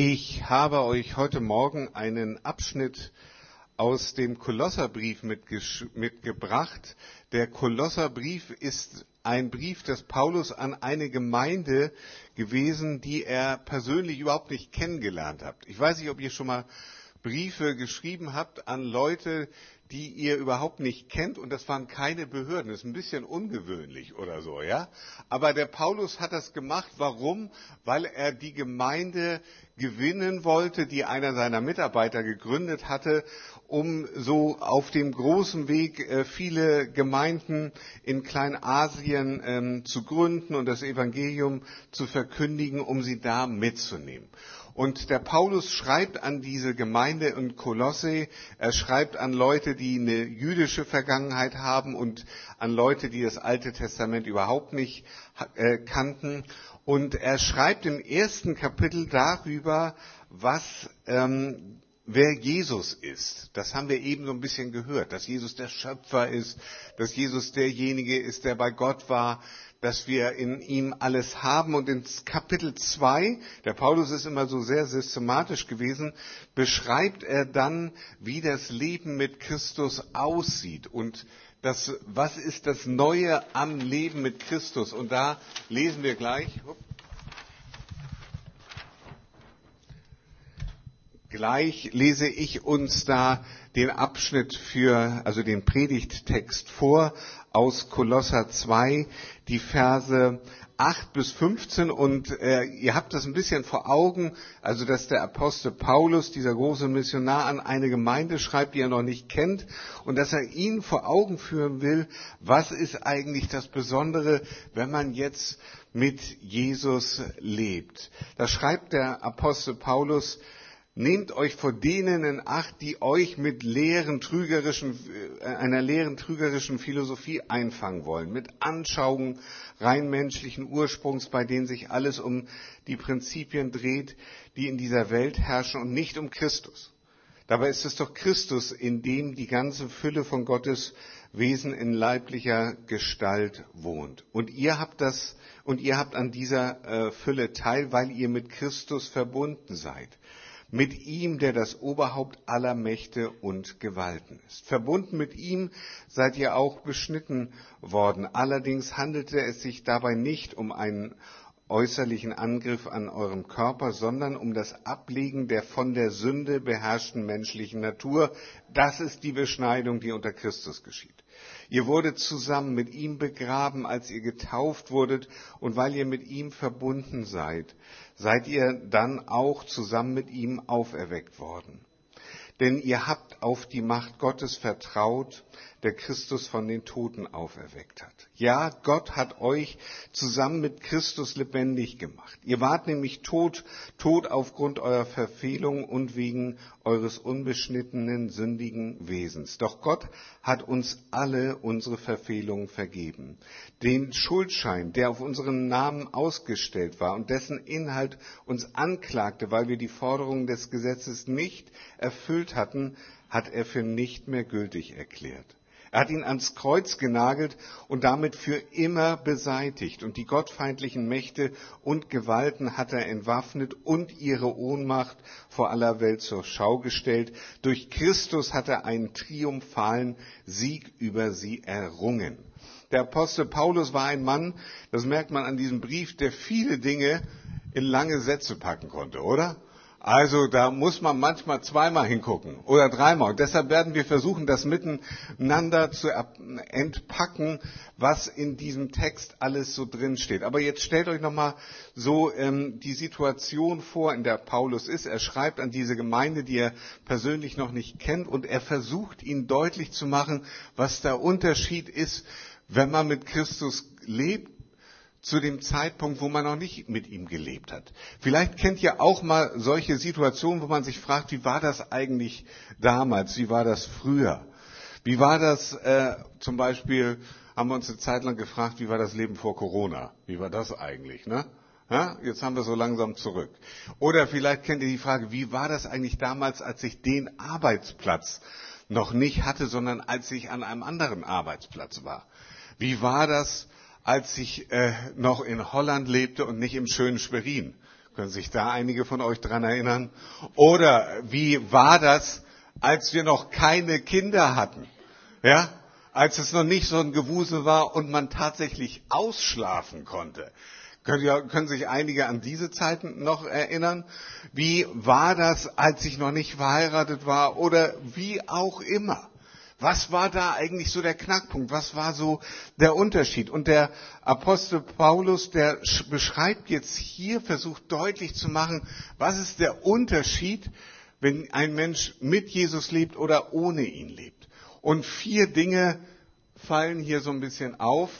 Ich habe euch heute Morgen einen Abschnitt aus dem Kolosserbrief mitgebracht. Der Kolosserbrief ist ein Brief des Paulus an eine Gemeinde gewesen, die er persönlich überhaupt nicht kennengelernt hat. Ich weiß nicht, ob ihr schon mal Briefe geschrieben habt an Leute, die ihr überhaupt nicht kennt, und das waren keine Behörden. Das ist ein bisschen ungewöhnlich oder so, ja? Aber der Paulus hat das gemacht. Warum? Weil er die Gemeinde gewinnen wollte, die einer seiner Mitarbeiter gegründet hatte, um so auf dem großen Weg viele Gemeinden in Kleinasien zu gründen und das Evangelium zu verkündigen, um sie da mitzunehmen. Und der Paulus schreibt an diese Gemeinde in Kolosse, er schreibt an Leute, die eine jüdische Vergangenheit haben und an Leute, die das Alte Testament überhaupt nicht kannten. Und er schreibt im ersten Kapitel darüber, wer Jesus ist. Das haben wir eben so ein bisschen gehört, dass Jesus der Schöpfer ist, dass Jesus derjenige ist, der bei Gott war, dass wir in ihm alles haben. Und in Kapitel 2, der Paulus ist immer so sehr systematisch gewesen, beschreibt er dann, wie das Leben mit Christus aussieht und was ist das Neue am Leben mit Christus. Und da lesen wir gleich lese ich uns da den Abschnitt also den Predigttext vor aus Kolosser 2, die Verse 8 bis 15. Und ihr habt das ein bisschen vor Augen, also dass der Apostel Paulus, dieser große Missionar, an eine Gemeinde schreibt, die er noch nicht kennt, und dass er ihnen vor Augen führen will, was ist eigentlich das Besondere, wenn man jetzt mit Jesus lebt. Da schreibt der Apostel Paulus: Nehmt euch vor denen in Acht, die euch mit einer leeren trügerischen Philosophie einfangen wollen, mit Anschauungen rein menschlichen Ursprungs, bei denen sich alles um die Prinzipien dreht, die in dieser Welt herrschen, und nicht um Christus. Dabei ist es doch Christus, in dem die ganze Fülle von Gottes Wesen in leiblicher Gestalt wohnt. Und ihr habt an dieser Fülle teil, weil ihr mit Christus verbunden seid. Mit ihm, der das Oberhaupt aller Mächte und Gewalten ist. Verbunden mit ihm seid ihr auch beschnitten worden. Allerdings handelte es sich dabei nicht um einen äußerlichen Angriff an eurem Körper, sondern um das Ablegen der von der Sünde beherrschten menschlichen Natur. Das ist die Beschneidung, die unter Christus geschieht. Ihr wurdet zusammen mit ihm begraben, als ihr getauft wurdet, und weil ihr mit ihm verbunden seid, seid ihr dann auch zusammen mit ihm auferweckt worden. Denn ihr habt auf die Macht Gottes vertraut, der Christus von den Toten auferweckt hat. Ja, Gott hat euch zusammen mit Christus lebendig gemacht. Ihr wart nämlich tot aufgrund eurer Verfehlung und wegen eures unbeschnittenen, sündigen Wesens. Doch Gott hat uns alle unsere Verfehlungen vergeben. Den Schuldschein, der auf unseren Namen ausgestellt war und dessen Inhalt uns anklagte, weil wir die Forderungen des Gesetzes nicht erfüllt hatten, hat er für nicht mehr gültig erklärt. Er hat ihn ans Kreuz genagelt und damit für immer beseitigt. Und die gottfeindlichen Mächte und Gewalten hat er entwaffnet und ihre Ohnmacht vor aller Welt zur Schau gestellt. Durch Christus hat er einen triumphalen Sieg über sie errungen. Der Apostel Paulus war ein Mann, das merkt man an diesem Brief, der viele Dinge in lange Sätze packen konnte, oder? Also da muss man manchmal zweimal hingucken oder dreimal. Und deshalb werden wir versuchen, das miteinander zu entpacken, was in diesem Text alles so drin steht. Aber jetzt stellt euch nochmal so die Situation vor, in der Paulus ist. Er schreibt an diese Gemeinde, die er persönlich noch nicht kennt, und er versucht, ihnen deutlich zu machen, was der Unterschied ist, wenn man mit Christus lebt, zu dem Zeitpunkt, wo man noch nicht mit ihm gelebt hat. Vielleicht kennt ihr auch mal solche Situationen, wo man sich fragt, wie war das eigentlich damals, wie war das früher? Wie war das, zum Beispiel, haben wir uns eine Zeit lang gefragt, wie war das Leben vor Corona? Wie war das eigentlich, ne? Ja, jetzt haben wir so langsam zurück. Oder vielleicht kennt ihr die Frage, wie war das eigentlich damals, als ich den Arbeitsplatz noch nicht hatte, sondern als ich an einem anderen Arbeitsplatz war? Wie war das, als ich noch in Holland lebte und nicht im schönen Schwerin? Können sich da einige von euch dran erinnern? Oder wie war das, als wir noch keine Kinder hatten? Ja? Als es noch nicht so ein Gewusel war und man tatsächlich ausschlafen konnte. Können sich einige an diese Zeiten noch erinnern? Wie war das, als ich noch nicht verheiratet war oder wie auch immer? Was war da eigentlich so der Knackpunkt? Was war so der Unterschied? Und der Apostel Paulus, der beschreibt jetzt hier, versucht deutlich zu machen, was ist der Unterschied, wenn ein Mensch mit Jesus lebt oder ohne ihn lebt. Und 4 Dinge fallen hier so ein bisschen auf,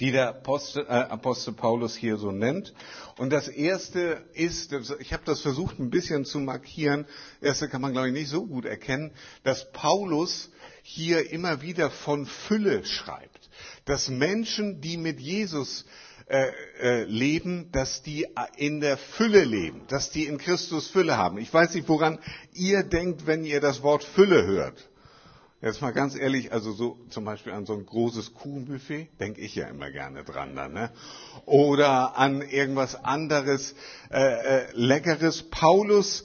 die der Apostel Paulus hier so nennt. Und das erste ist, ich habe das versucht ein bisschen zu markieren, das erste kann man glaube ich nicht so gut erkennen, dass Paulus hier immer wieder von Fülle schreibt. Dass Menschen, die mit Jesus leben, dass die in der Fülle leben, dass die in Christus Fülle haben. Ich weiß nicht, woran ihr denkt, wenn ihr das Wort Fülle hört. Jetzt mal ganz ehrlich, also so zum Beispiel an so ein großes Kuchenbuffet, denke ich ja immer gerne dran dann, ne? Oder an irgendwas anderes, Leckeres. Paulus,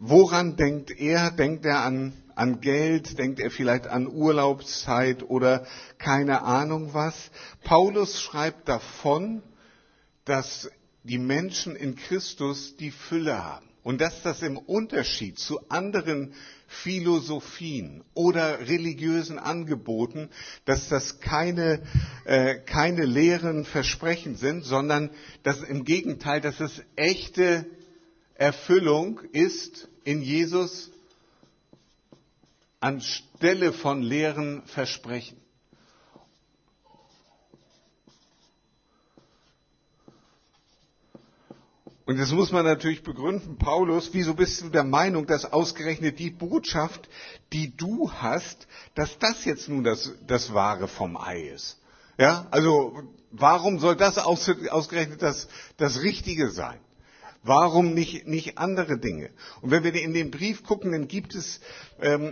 woran denkt er? Denkt er an Geld? Denkt er vielleicht an Urlaubszeit oder keine Ahnung was? Paulus schreibt davon, dass die Menschen in Christus die Fülle haben. Und dass das im Unterschied zu anderen Philosophien oder religiösen Angeboten, dass das keine leeren Versprechen sind, sondern dass im Gegenteil, dass es echte Erfüllung ist in Jesus anstelle von leeren Versprechen. Und jetzt muss man natürlich begründen, Paulus, wieso bist du der Meinung, dass ausgerechnet die Botschaft, die du hast, dass das jetzt nun das Wahre vom Ei ist? Ja, also warum soll das ausgerechnet das Richtige sein? Warum nicht andere Dinge? Und wenn wir in den Brief gucken, dann gibt es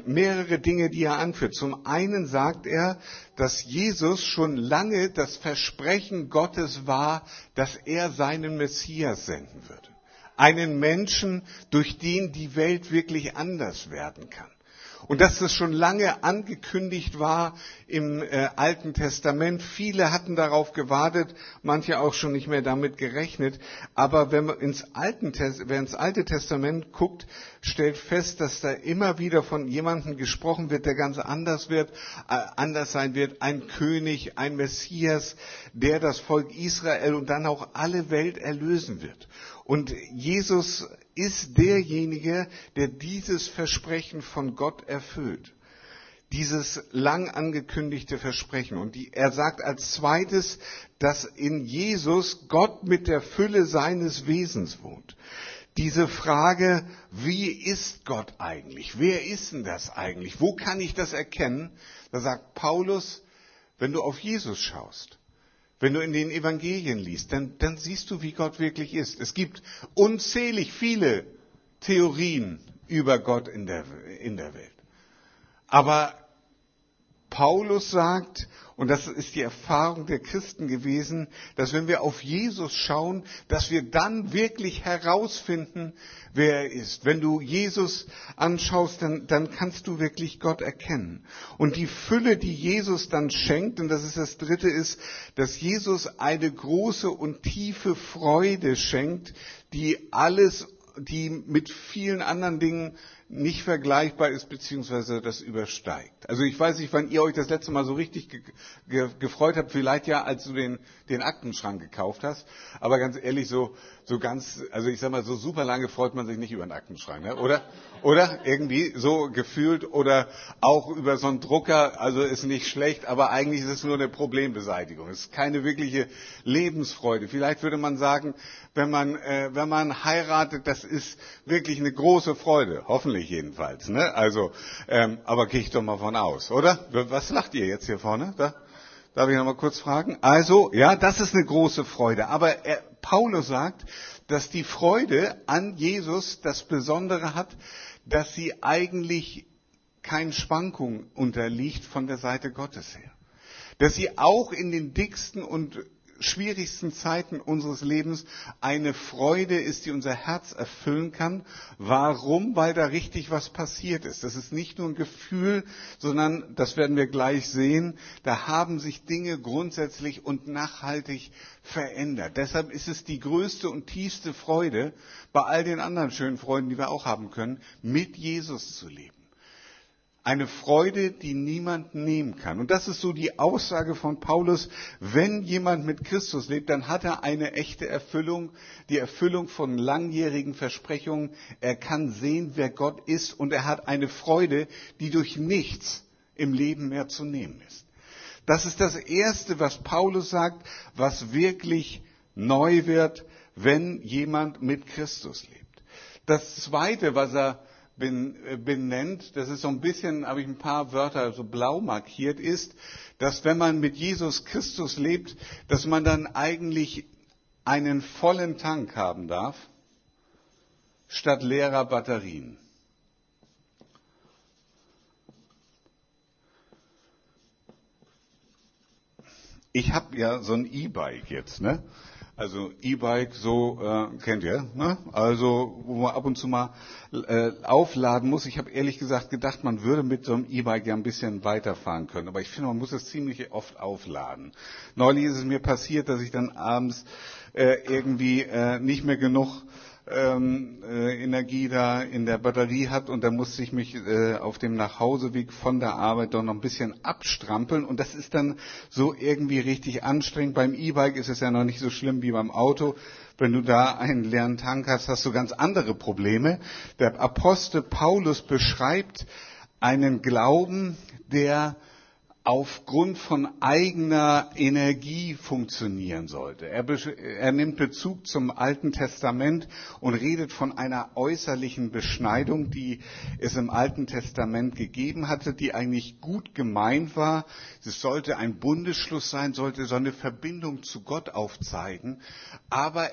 mehrere Dinge, die er anführt. Zum einen sagt er, dass Jesus schon lange das Versprechen Gottes war, dass er seinen Messias senden würde. Einen Menschen, durch den die Welt wirklich anders werden kann. Und dass das schon lange angekündigt war im Alten Testament. Viele hatten darauf gewartet, manche auch schon nicht mehr damit gerechnet. Aber wer ins Alte Testament guckt, stellt fest, dass da immer wieder von jemandem gesprochen wird, der ganz anders sein wird. Ein König, ein Messias, der das Volk Israel und dann auch alle Welt erlösen wird. Und Jesus ist derjenige, der dieses Versprechen von Gott erfüllt. Dieses lang angekündigte Versprechen. Und er sagt als zweites, dass in Jesus Gott mit der Fülle seines Wesens wohnt. Diese Frage, wie ist Gott eigentlich? Wer ist denn das eigentlich? Wo kann ich das erkennen? Da sagt Paulus, wenn du auf Jesus schaust, wenn du in den Evangelien liest, dann siehst du, wie Gott wirklich ist. Es gibt unzählig viele Theorien über Gott in der Welt. Aber Paulus sagt, und das ist die Erfahrung der Christen gewesen, dass wenn wir auf Jesus schauen, dass wir dann wirklich herausfinden, wer er ist. Wenn du Jesus anschaust, dann kannst du wirklich Gott erkennen. Und die Fülle, die Jesus dann schenkt, und das ist das Dritte, ist, dass Jesus eine große und tiefe Freude schenkt, die mit vielen anderen Dingen nicht vergleichbar ist, beziehungsweise das übersteigt. Also ich weiß nicht, wann ihr euch das letzte Mal so richtig gefreut habt, vielleicht ja, als du den Aktenschrank gekauft hast, aber ganz ehrlich, so ganz, also ich sag mal, so super lange freut man sich nicht über einen Aktenschrank, ne? Oder? Irgendwie so gefühlt, oder auch über so einen Drucker, also ist nicht schlecht, aber eigentlich ist es nur eine Problembeseitigung. Es ist keine wirkliche Lebensfreude. Vielleicht würde man sagen, wenn man heiratet, das ist wirklich eine große Freude, hoffentlich. Jedenfalls, ne? Also, aber gehe ich doch mal von aus, oder? Was lacht ihr jetzt hier vorne? Da? Darf ich noch mal kurz fragen? Also, ja, das ist eine große Freude. Aber Paulus sagt, dass die Freude an Jesus das Besondere hat, dass sie eigentlich keinen Schwankungen unterliegt von der Seite Gottes her. Dass sie auch in den dicksten und schwierigsten Zeiten unseres Lebens eine Freude ist, die unser Herz erfüllen kann. Warum? Weil da richtig was passiert ist. Das ist nicht nur ein Gefühl, sondern, das werden wir gleich sehen, da haben sich Dinge grundsätzlich und nachhaltig verändert. Deshalb ist es die größte und tiefste Freude, bei all den anderen schönen Freuden, die wir auch haben können, mit Jesus zu leben. Eine Freude, die niemand nehmen kann. Und das ist so die Aussage von Paulus, wenn jemand mit Christus lebt, dann hat er eine echte Erfüllung, die Erfüllung von langjährigen Versprechungen. Er kann sehen, wer Gott ist, und er hat eine Freude, die durch nichts im Leben mehr zu nehmen ist. Das ist das Erste, was Paulus sagt, was wirklich neu wird, wenn jemand mit Christus lebt. Das Zweite, was er benennt, das ist so ein bisschen, habe ich ein paar Wörter so blau markiert, ist, dass wenn man mit Jesus Christus lebt, dass man dann eigentlich einen vollen Tank haben darf, statt leerer Batterien. Ich habe ja so ein E-Bike jetzt, ne? Also E-Bike, so kennt ihr, ne? Also wo man ab und zu mal aufladen muss. Ich habe ehrlich gesagt gedacht, man würde mit so einem E-Bike ja ein bisschen weiterfahren können. Aber ich finde, man muss das ziemlich oft aufladen. Neulich ist es mir passiert, dass ich dann abends irgendwie nicht mehr genug Energie da in der Batterie hat, und da musste ich mich auf dem Nachhauseweg von der Arbeit doch noch ein bisschen abstrampeln, und das ist dann so irgendwie richtig anstrengend. Beim E-Bike ist es ja noch nicht so schlimm wie beim Auto. Wenn du da einen leeren Tank hast, hast du ganz andere Probleme. Der Apostel Paulus beschreibt einen Glauben, der aufgrund von eigener Energie funktionieren sollte. Er nimmt Bezug zum Alten Testament und redet von einer äußerlichen Beschneidung, die es im Alten Testament gegeben hatte, die eigentlich gut gemeint war. Es sollte ein Bundesschluss sein, sollte so eine Verbindung zu Gott aufzeigen. Aber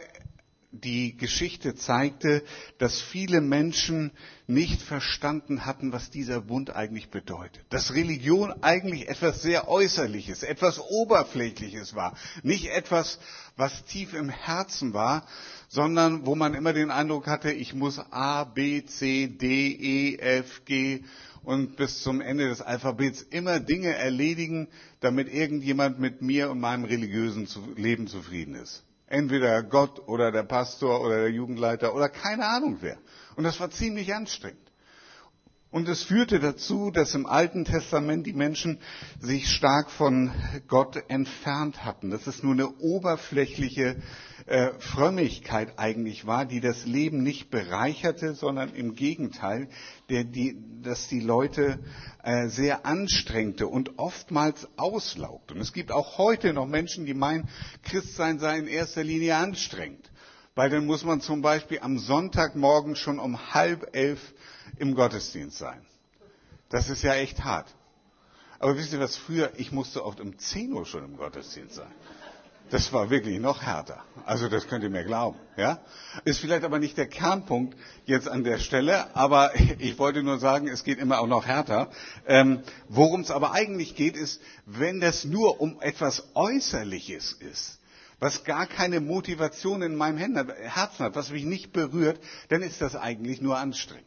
die Geschichte zeigte, dass viele Menschen nicht verstanden hatten, was dieser Bund eigentlich bedeutet. Dass Religion eigentlich etwas sehr Äußerliches, etwas Oberflächliches war. Nicht etwas, was tief im Herzen war, sondern wo man immer den Eindruck hatte, ich muss A, B, C, D, E, F, G und bis zum Ende des Alphabets immer Dinge erledigen, damit irgendjemand mit mir und meinem religiösen Leben zufrieden ist. Entweder Gott oder der Pastor oder der Jugendleiter oder keine Ahnung wer. Und das war ziemlich anstrengend. Und es führte dazu, dass im Alten Testament die Menschen sich stark von Gott entfernt hatten. Dass es nur eine oberflächliche Frömmigkeit eigentlich war, die das Leben nicht bereicherte, sondern im Gegenteil, dass die Leute sehr anstrengte und oftmals auslaugte. Und es gibt auch heute noch Menschen, die meinen, Christsein sei in erster Linie anstrengend. Weil dann muss man zum Beispiel am Sonntagmorgen schon um 10:30 im Gottesdienst sein. Das ist ja echt hart. Aber wisst ihr was, früher, ich musste oft um 10 Uhr schon im Gottesdienst sein. Das war wirklich noch härter. Also das könnt ihr mir glauben. Ja? Ist vielleicht aber nicht der Kernpunkt jetzt an der Stelle, aber ich wollte nur sagen, es geht immer auch noch härter. Worum es aber eigentlich geht, ist, wenn das nur um etwas Äußerliches ist, was gar keine Motivation in meinem Herzen hat, was mich nicht berührt, dann ist das eigentlich nur anstrengend.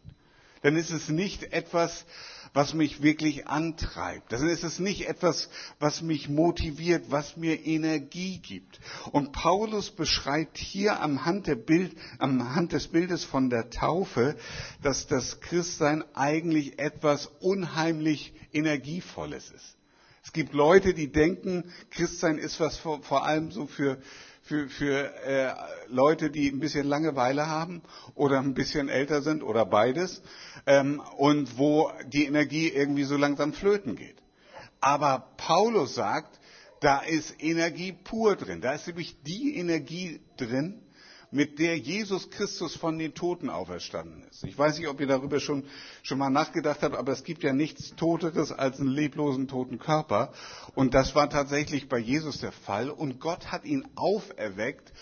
Dann ist es nicht etwas, was mich wirklich antreibt. Dann ist es nicht etwas, was mich motiviert, was mir Energie gibt. Und Paulus beschreibt hier anhand des Bildes von der Taufe, dass das Christsein eigentlich etwas unheimlich Energievolles ist. Es gibt Leute, die denken, Christsein ist was vor allem so für Leute, die ein bisschen Langeweile haben oder ein bisschen älter sind oder beides, und wo die Energie irgendwie so langsam flöten geht. Aber Paulus sagt, da ist Energie pur drin. Da ist nämlich die Energie drin, mit der Jesus Christus von den Toten auferstanden ist. Ich weiß nicht, ob ihr darüber schon mal nachgedacht habt, aber es gibt ja nichts Toteres als einen leblosen, toten Körper. Und das war tatsächlich bei Jesus der Fall. Und Gott hat ihn auferweckt.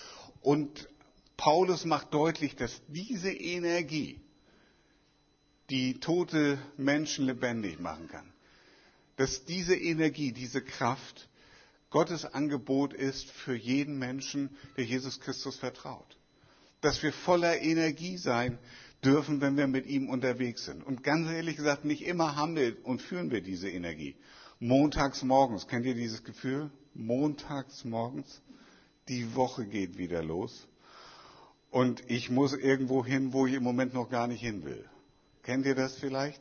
Und Paulus macht deutlich, dass diese Energie, die tote Menschen lebendig machen kann, dass diese Energie, diese Kraft Gottes Angebot ist für jeden Menschen, der Jesus Christus vertraut. Dass wir voller Energie sein dürfen, wenn wir mit ihm unterwegs sind. Und ganz ehrlich gesagt, nicht immer haben wir und fühlen wir diese Energie. Montags morgens, kennt ihr dieses Gefühl? Montags morgens, die Woche geht wieder los und ich muss irgendwo hin, wo ich im Moment noch gar nicht hin will. Kennt ihr das vielleicht?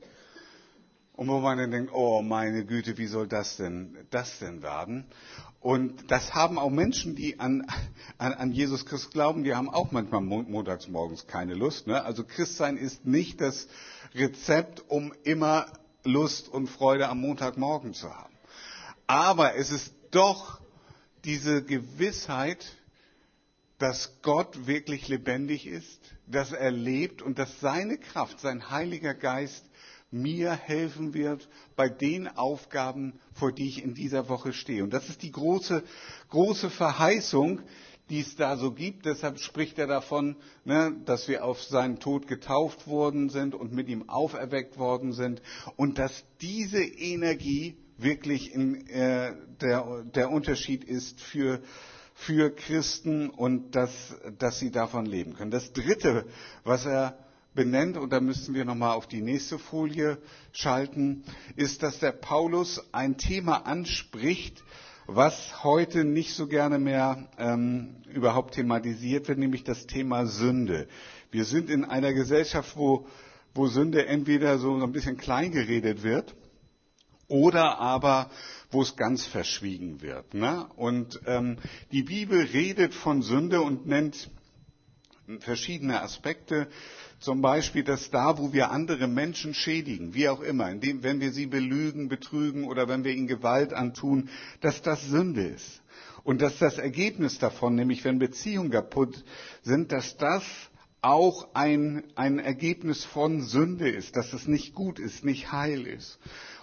Und wo man dann denkt, oh meine Güte, wie soll das denn werden? Und das haben auch Menschen, die an Jesus Christus glauben, die haben auch manchmal montags morgens keine Lust. Ne? Also Christsein ist nicht das Rezept, um immer Lust und Freude am Montagmorgen zu haben. Aber es ist doch diese Gewissheit, dass Gott wirklich lebendig ist, dass er lebt und dass seine Kraft, sein Heiliger Geist mir helfen wird bei den Aufgaben, vor die ich in dieser Woche stehe. Und das ist die große Verheißung, die es da so gibt. Deshalb spricht er davon, dass wir auf seinen Tod getauft worden sind und mit ihm auferweckt worden sind. Und dass diese Energie wirklich der Unterschied ist für Christen und dass sie davon leben können. Das Dritte, was er benennt, und da müssen wir nochmal auf die nächste Folie schalten, ist, dass der Paulus ein Thema anspricht, was heute nicht so gerne mehr überhaupt thematisiert wird, nämlich das Thema Sünde. Wir sind in einer Gesellschaft, wo Sünde entweder so ein bisschen klein geredet wird oder aber wo es ganz verschwiegen wird. Ne? Und die Bibel redet von Sünde und nennt verschiedene Aspekte, zum Beispiel, dass da, wo wir andere Menschen schädigen, wie auch immer, indem, wenn wir sie belügen, betrügen oder wenn wir ihnen Gewalt antun, dass das Sünde ist. Und dass das Ergebnis davon, nämlich wenn Beziehungen kaputt sind, dass das auch ein Ergebnis von Sünde ist, dass es nicht gut ist, nicht heil ist.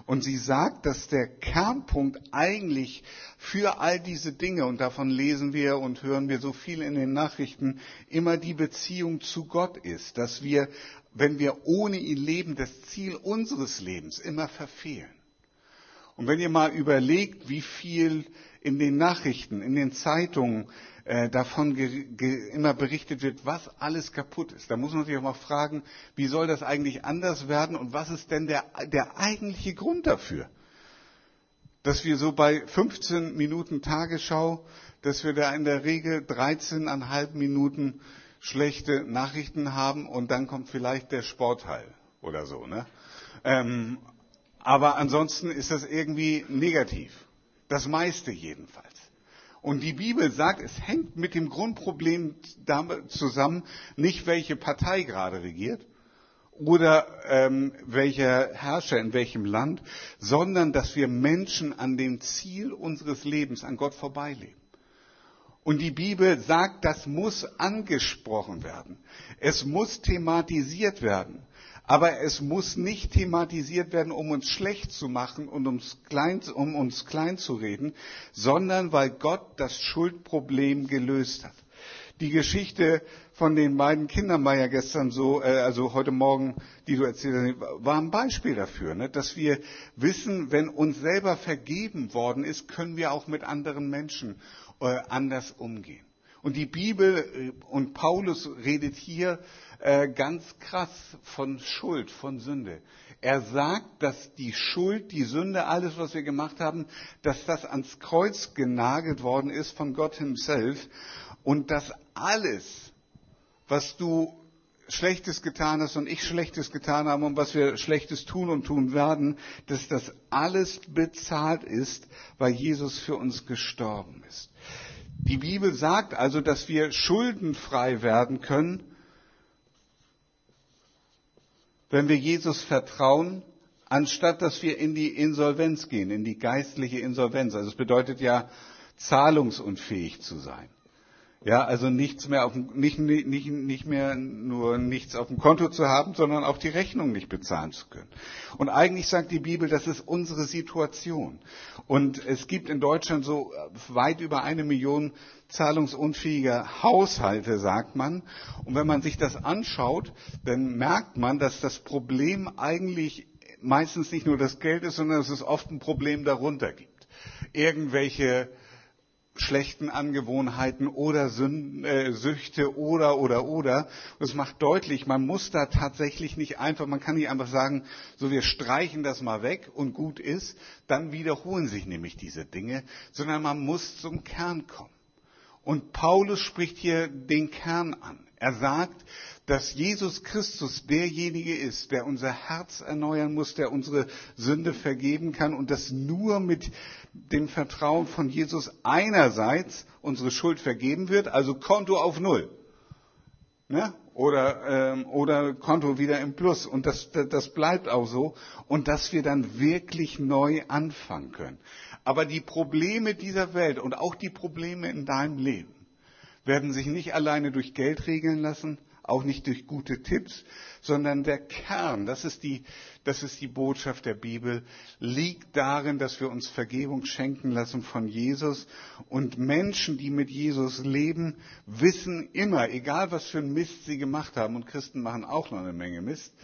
Und sie sagt, dass der Kernpunkt eigentlich für all diese Dinge, und davon lesen wir und hören wir so viel in den Nachrichten, immer die Beziehung zu Gott ist, dass wir, wenn wir ohne ihn leben, das Ziel unseres Lebens immer verfehlen. Und wenn ihr mal überlegt, wie viel in den Nachrichten, in den Zeitungen davon immer berichtet wird, was alles kaputt ist. Da muss man sich auch mal fragen, wie soll das eigentlich anders werden und was ist denn der eigentliche Grund dafür? Dass wir so bei 15 Minuten Tagesschau, dass wir da in der Regel 13,5 Minuten schlechte Nachrichten haben und dann kommt vielleicht der Sportteil oder so. Ne? Aber ansonsten ist das irgendwie negativ. Das meiste jedenfalls. Und die Bibel sagt, es hängt mit dem Grundproblem damit zusammen, nicht welche Partei gerade regiert oder welcher Herrscher in welchem Land, sondern dass wir Menschen an dem Ziel unseres Lebens, an Gott vorbeileben. Und die Bibel sagt, das muss angesprochen werden. Es muss thematisiert werden. Aber es muss nicht thematisiert werden, um uns schlecht zu machen und um uns klein zu reden, sondern weil Gott das Schuldproblem gelöst hat. Die Geschichte von den beiden Kindern war ja gestern so, also heute Morgen, die du erzählt hast, war ein Beispiel dafür, ne? Dass wir wissen, wenn uns selber vergeben worden ist, können wir auch mit anderen Menschen anders umgehen. Und die Bibel und Paulus redet hier ganz krass von Schuld, von Sünde. Er sagt, dass die Schuld, die Sünde, alles, was wir gemacht haben, dass das ans Kreuz genagelt worden ist von Gott himself und dass alles, was du Schlechtes getan hast und ich Schlechtes getan habe und was wir Schlechtes tun und tun werden, dass das alles bezahlt ist, weil Jesus für uns gestorben ist. Die Bibel sagt also, dass wir schuldenfrei werden können, wenn wir Jesus vertrauen, anstatt dass wir in die Insolvenz gehen, in die geistliche Insolvenz. Also es bedeutet ja, zahlungsunfähig zu sein. Ja, also nicht mehr nur nichts auf dem Konto zu haben, sondern auch die Rechnung nicht bezahlen zu können. Und eigentlich sagt die Bibel, das ist unsere Situation. Und es gibt in Deutschland so weit über 1 Million zahlungsunfähige Haushalte, sagt man. Und wenn man sich das anschaut, dann merkt man, dass das Problem eigentlich meistens nicht nur das Geld ist, sondern dass es oft ein Problem darunter gibt. Irgendwelche schlechten Angewohnheiten oder Süchte oder. Und es macht deutlich, man muss da tatsächlich nicht einfach, man kann nicht einfach sagen, so wir streichen das mal weg und gut ist, dann wiederholen sich nämlich diese Dinge, sondern man muss zum Kern kommen. Und Paulus spricht hier den Kern an. Er sagt, dass Jesus Christus derjenige ist, der unser Herz erneuern muss, der unsere Sünde vergeben kann und dass nur mit dem Vertrauen von Jesus einerseits unsere Schuld vergeben wird, also Konto auf Null, ne? Oder Konto wieder im Plus. Und das bleibt auch so. Und dass wir dann wirklich neu anfangen können. Aber die Probleme dieser Welt und auch die Probleme in deinem Leben werden sich nicht alleine durch Geld regeln lassen, auch nicht durch gute Tipps, sondern der Kern, das ist die Botschaft der Bibel, liegt darin, dass wir uns Vergebung schenken lassen von Jesus. Und Menschen, die mit Jesus leben, wissen immer, egal was für einen Mist sie gemacht haben, und Christen machen auch noch eine Menge Mist,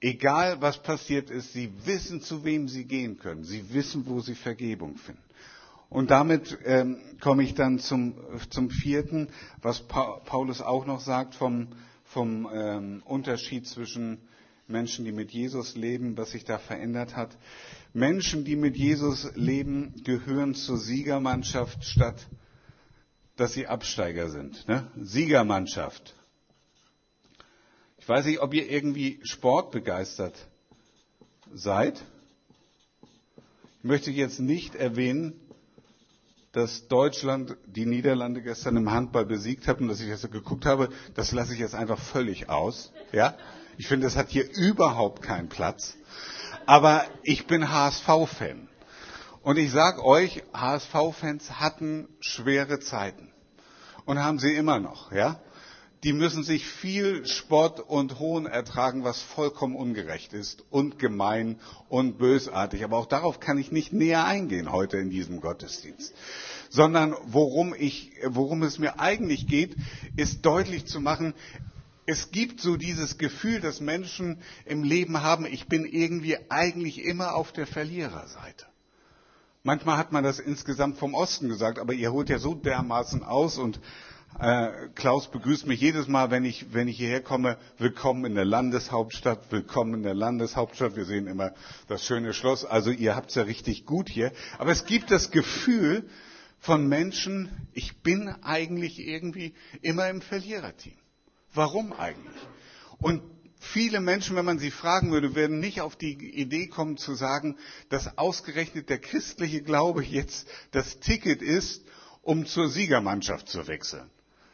egal was passiert ist, sie wissen, zu wem sie gehen können. Sie wissen, wo sie Vergebung finden. Und damit komme ich dann zum vierten, was Paulus auch noch sagt vom Unterschied zwischen Menschen, die mit Jesus leben, was sich da verändert hat. Menschen, die mit Jesus leben, gehören zur Siegermannschaft, statt dass sie Absteiger sind, ne? Siegermannschaft. Ich weiß nicht, ob ihr irgendwie sportbegeistert seid. Ich möchte jetzt nicht erwähnen, dass Deutschland die Niederlande gestern im Handball besiegt hat und dass ich das so geguckt habe, das lasse ich jetzt einfach völlig aus. Ja? Ich finde, das hat hier überhaupt keinen Platz. Aber ich bin HSV-Fan. Und ich sage euch, HSV-Fans hatten schwere Zeiten. Und haben sie immer noch. Ja? Die müssen sich viel Spott und Hohn ertragen, was vollkommen ungerecht ist und gemein und bösartig. Aber auch darauf kann ich nicht näher eingehen heute in diesem Gottesdienst. Sondern worum es mir eigentlich geht, ist deutlich zu machen, es gibt so dieses Gefühl, dass Menschen im Leben haben, ich bin irgendwie eigentlich immer auf der Verliererseite. Manchmal hat man das insgesamt vom Osten gesagt, aber ihr holt ja so dermaßen aus und Klaus begrüßt mich jedes Mal, wenn ich hierher komme. Willkommen in der Landeshauptstadt, willkommen in der Landeshauptstadt. Wir sehen immer das schöne Schloss. Also ihr habt's ja richtig gut hier. Aber es gibt das Gefühl von Menschen, ich bin eigentlich irgendwie immer im Verliererteam. Warum eigentlich? Und viele Menschen, wenn man sie fragen würde, werden nicht auf die Idee kommen zu sagen, dass ausgerechnet der christliche Glaube jetzt das Ticket ist, um zur Siegermannschaft zu wechseln.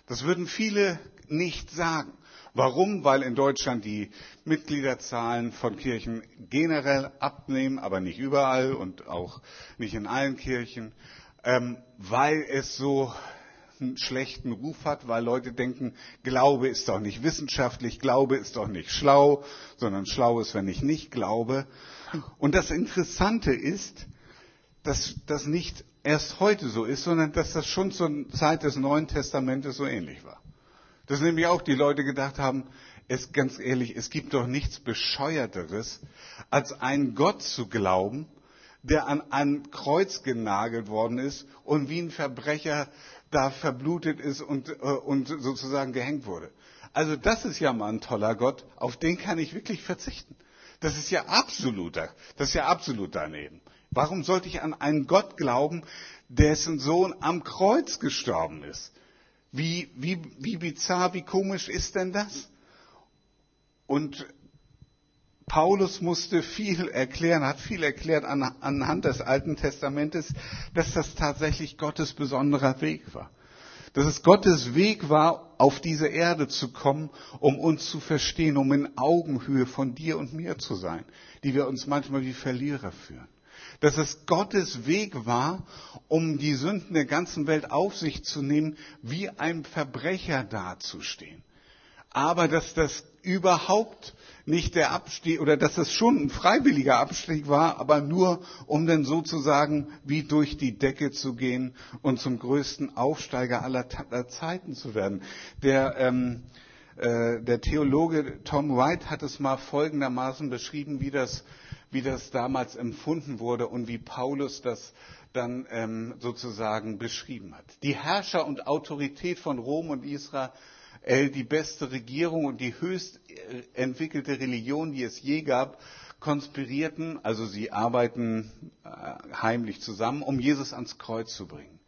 Das würden viele nicht sagen. Warum? Weil in Deutschland die Mitgliederzahlen von Kirchen generell abnehmen, aber nicht überall und auch nicht in allen Kirchen, weil es so einen schlechten Ruf hat, weil Leute denken, Glaube ist doch nicht wissenschaftlich, Glaube ist doch nicht schlau, sondern schlau ist, wenn ich nicht glaube. Und das Interessante ist, dass das nicht erst heute so ist, sondern dass das schon zur Zeit des Neuen Testamentes so ähnlich war. Dass nämlich auch die Leute gedacht haben, ganz ehrlich, es gibt doch nichts Bescheuerteres, als einen Gott zu glauben, der an ein Kreuz genagelt worden ist und wie ein Verbrecher da verblutet ist und sozusagen gehängt wurde. Also das ist ja mal ein toller Gott, auf den kann ich wirklich verzichten. Das ist ja absolut daneben. Warum sollte ich an einen Gott glauben, dessen Sohn am Kreuz gestorben ist? Wie bizarr, wie komisch ist denn das? Und Paulus musste hat viel erklärt anhand des Alten Testamentes, dass das tatsächlich Gottes besonderer Weg war. Dass es Gottes Weg war, auf diese Erde zu kommen, um uns zu verstehen, um in Augenhöhe von dir und mir zu sein, die wir uns manchmal wie Verlierer führen. Dass es Gottes Weg war, um die Sünden der ganzen Welt auf sich zu nehmen, wie ein Verbrecher dazustehen. Aber dass das überhaupt nicht der Abstieg, oder dass das schon ein freiwilliger Abstieg war, aber nur, um dann sozusagen wie durch die Decke zu gehen und zum größten Aufsteiger aller Zeiten zu werden. Der Theologe Tom Wright hat es mal folgendermaßen beschrieben, wie das wie das damals empfunden wurde und wie Paulus das dann sozusagen beschrieben hat. Die Herrscher und Autorität von Rom und Israel, die beste Regierung und die höchst entwickelte Religion, die es je gab, konspirierten, also sie arbeiten heimlich zusammen, um Jesus ans Kreuz zu bringen.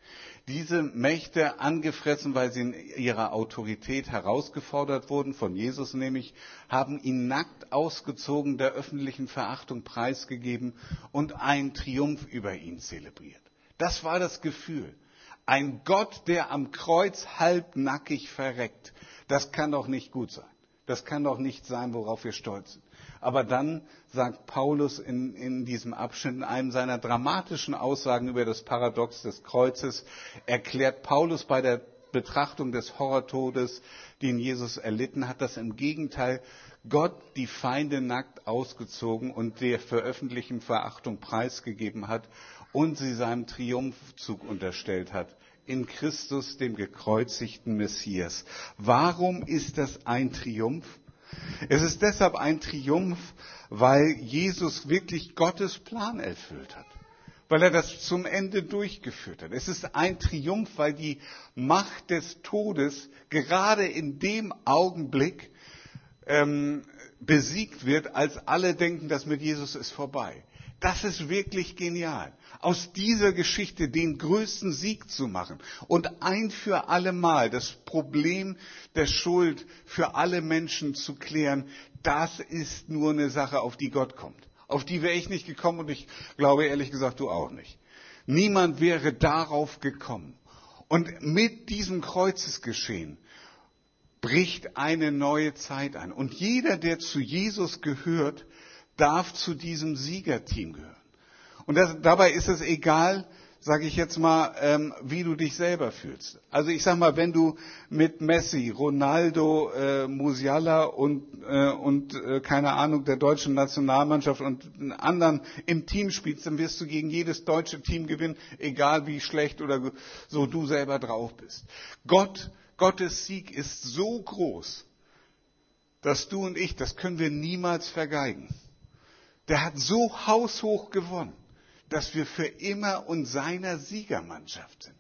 Diese Mächte, angefressen, weil sie in ihrer Autorität herausgefordert wurden, von Jesus nämlich, haben ihn nackt ausgezogen, der öffentlichen Verachtung preisgegeben und einen Triumph über ihn zelebriert. Das war das Gefühl. Ein Gott, der am Kreuz halbnackig verreckt. Das kann doch nicht gut sein. Das kann doch nicht sein, worauf wir stolz sind. Aber dann sagt Paulus in diesem Abschnitt, in einem seiner dramatischen Aussagen über das Paradox des Kreuzes, erklärt Paulus bei der Betrachtung des Horrortodes, den Jesus erlitten hat, dass im Gegenteil Gott die Feinde nackt ausgezogen und der veröffentlichten Verachtung preisgegeben hat und sie seinem Triumphzug unterstellt hat. In Christus, dem gekreuzigten Messias. Warum ist das ein Triumph? Es ist deshalb ein Triumph, weil Jesus wirklich Gottes Plan erfüllt hat, weil er das zum Ende durchgeführt hat. Es ist ein Triumph, weil die Macht des Todes gerade in dem Augenblick besiegt wird, als alle denken, das mit Jesus ist vorbei. Das ist wirklich genial, aus dieser Geschichte den größten Sieg zu machen und ein für alle Mal das Problem der Schuld für alle Menschen zu klären. Das ist nur eine Sache, auf die Gott kommt. Auf die wäre ich nicht gekommen und ich glaube ehrlich gesagt, du auch nicht. Niemand wäre darauf gekommen. Und mit diesem Kreuzesgeschehen bricht eine neue Zeit an. Und jeder, der zu Jesus gehört, darf zu diesem Siegerteam gehören. Und dabei ist es egal, sage ich jetzt mal, wie du dich selber fühlst. Also ich sage mal, wenn du mit Messi, Ronaldo, Musiala und keine Ahnung, der deutschen Nationalmannschaft und anderen im Team spielst, dann wirst du gegen jedes deutsche Team gewinnen, egal wie schlecht oder so du selber drauf bist. Gottes Sieg ist so groß, dass du und ich, das können wir niemals vergeigen. Der hat so haushoch gewonnen, dass wir für immer und seiner Siegermannschaft sind.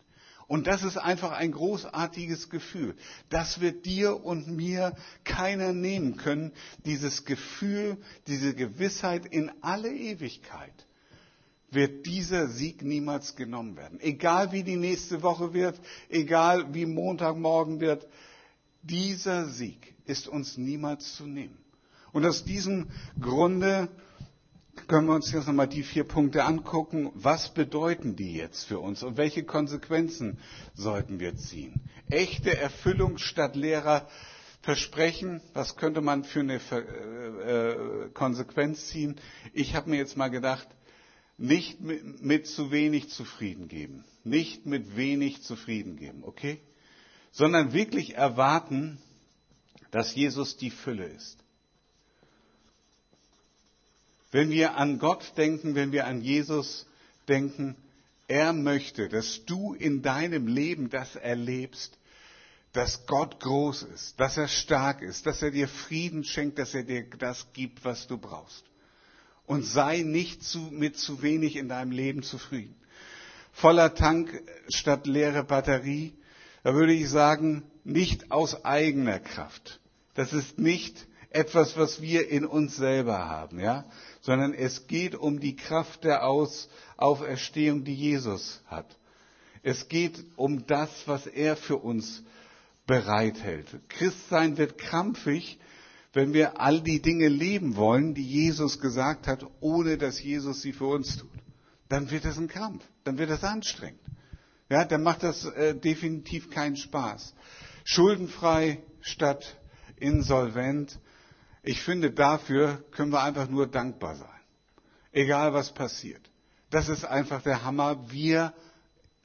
Und das ist einfach ein großartiges Gefühl. Das wird dir und mir keiner nehmen können, dieses Gefühl, diese Gewissheit in alle Ewigkeit. Wird dieser Sieg niemals genommen werden. Egal wie die nächste Woche wird, egal wie Montagmorgen wird, dieser Sieg ist uns niemals zu nehmen. Und aus diesem Grunde können wir uns jetzt nochmal die 4 Punkte angucken. Was bedeuten die jetzt für uns und welche Konsequenzen sollten wir ziehen? Echte Erfüllung statt leerer Versprechen. Was könnte man für eine Konsequenz ziehen? Ich habe mir jetzt mal gedacht, nicht mit zu wenig zufrieden geben. Nicht mit wenig zufrieden geben, okay? Sondern wirklich erwarten, dass Jesus die Fülle ist. Wenn wir an Gott denken, wenn wir an Jesus denken, er möchte, dass du in deinem Leben das erlebst, dass Gott groß ist, dass er stark ist, dass er dir Frieden schenkt, dass er dir das gibt, was du brauchst. Und sei nicht mit zu wenig in deinem Leben zufrieden. Voller Tank statt leere Batterie, da würde ich sagen, nicht aus eigener Kraft. Das ist nicht etwas, was wir in uns selber haben, ja, sondern es geht um die Kraft der Auferstehung, die Jesus hat. Es geht um das, was er für uns bereithält. Christsein wird krampfig, wenn wir all die Dinge leben wollen, die Jesus gesagt hat, ohne dass Jesus sie für uns tut. Dann wird das ein Kampf, dann wird das anstrengend. Ja, dann macht das definitiv keinen Spaß. Schuldenfrei statt insolvent. Ich finde, dafür können wir einfach nur dankbar sein. Egal, was passiert. Das ist einfach der Hammer. Wir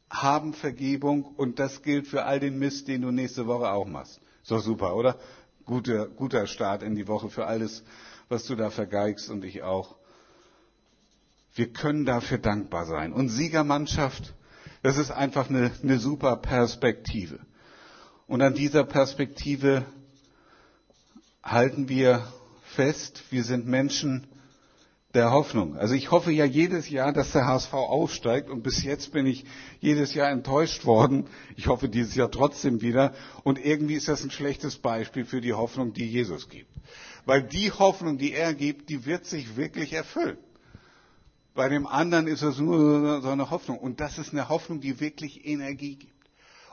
haben Vergebung und das gilt für all den Mist, den du nächste Woche auch machst. Ist doch super, oder? Guter Start in die Woche für alles, was du da vergeigst und ich auch. Wir können dafür dankbar sein. Und Siegermannschaft, das ist einfach eine super Perspektive. Und an dieser Perspektive halten wir fest, wir sind Menschen, der Hoffnung. Also ich hoffe ja jedes Jahr, dass der HSV aufsteigt und bis jetzt bin ich jedes Jahr enttäuscht worden. Ich hoffe dieses Jahr trotzdem wieder und irgendwie ist das ein schlechtes Beispiel für die Hoffnung, die Jesus gibt. Weil die Hoffnung, die er gibt, die wird sich wirklich erfüllen. Bei dem anderen ist das nur so eine Hoffnung und das ist eine Hoffnung, die wirklich Energie gibt.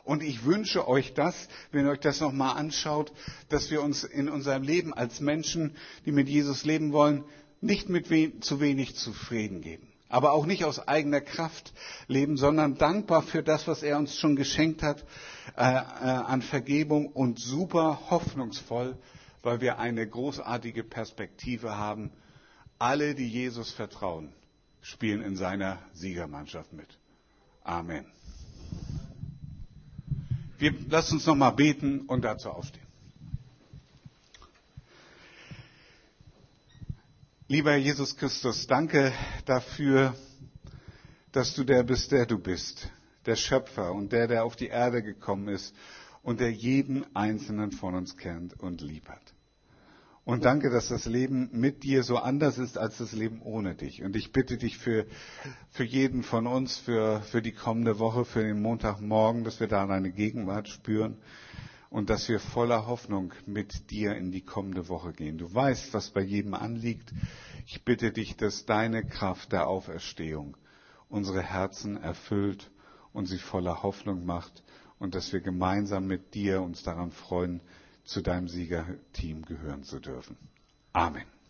Und ich wünsche euch das, wenn ihr euch das nochmal anschaut, dass wir uns in unserem Leben als Menschen, die mit Jesus leben wollen, nicht mit zu wenig zufrieden geben. Aber auch nicht aus eigener Kraft leben, sondern dankbar für das, was er uns schon geschenkt hat an Vergebung und super hoffnungsvoll, weil wir eine großartige Perspektive haben. Alle, die Jesus vertrauen, spielen in seiner Siegermannschaft mit. Amen. Lasst uns nochmal beten und dazu aufstehen. Lieber Herr Jesus Christus, danke dafür, dass du der bist, der du bist. Der Schöpfer und der auf die Erde gekommen ist und der jeden Einzelnen von uns kennt und lieb hat. Und danke, dass das Leben mit dir so anders ist als das Leben ohne dich. Und ich bitte dich für jeden von uns, für die kommende Woche, für den Montagmorgen, dass wir da deine Gegenwart spüren und dass wir voller Hoffnung mit dir in die kommende Woche gehen. Du weißt, was bei jedem anliegt. Ich bitte dich, dass deine Kraft der Auferstehung unsere Herzen erfüllt und sie voller Hoffnung macht und dass wir gemeinsam mit dir uns daran freuen, zu deinem Siegerteam gehören zu dürfen. Amen.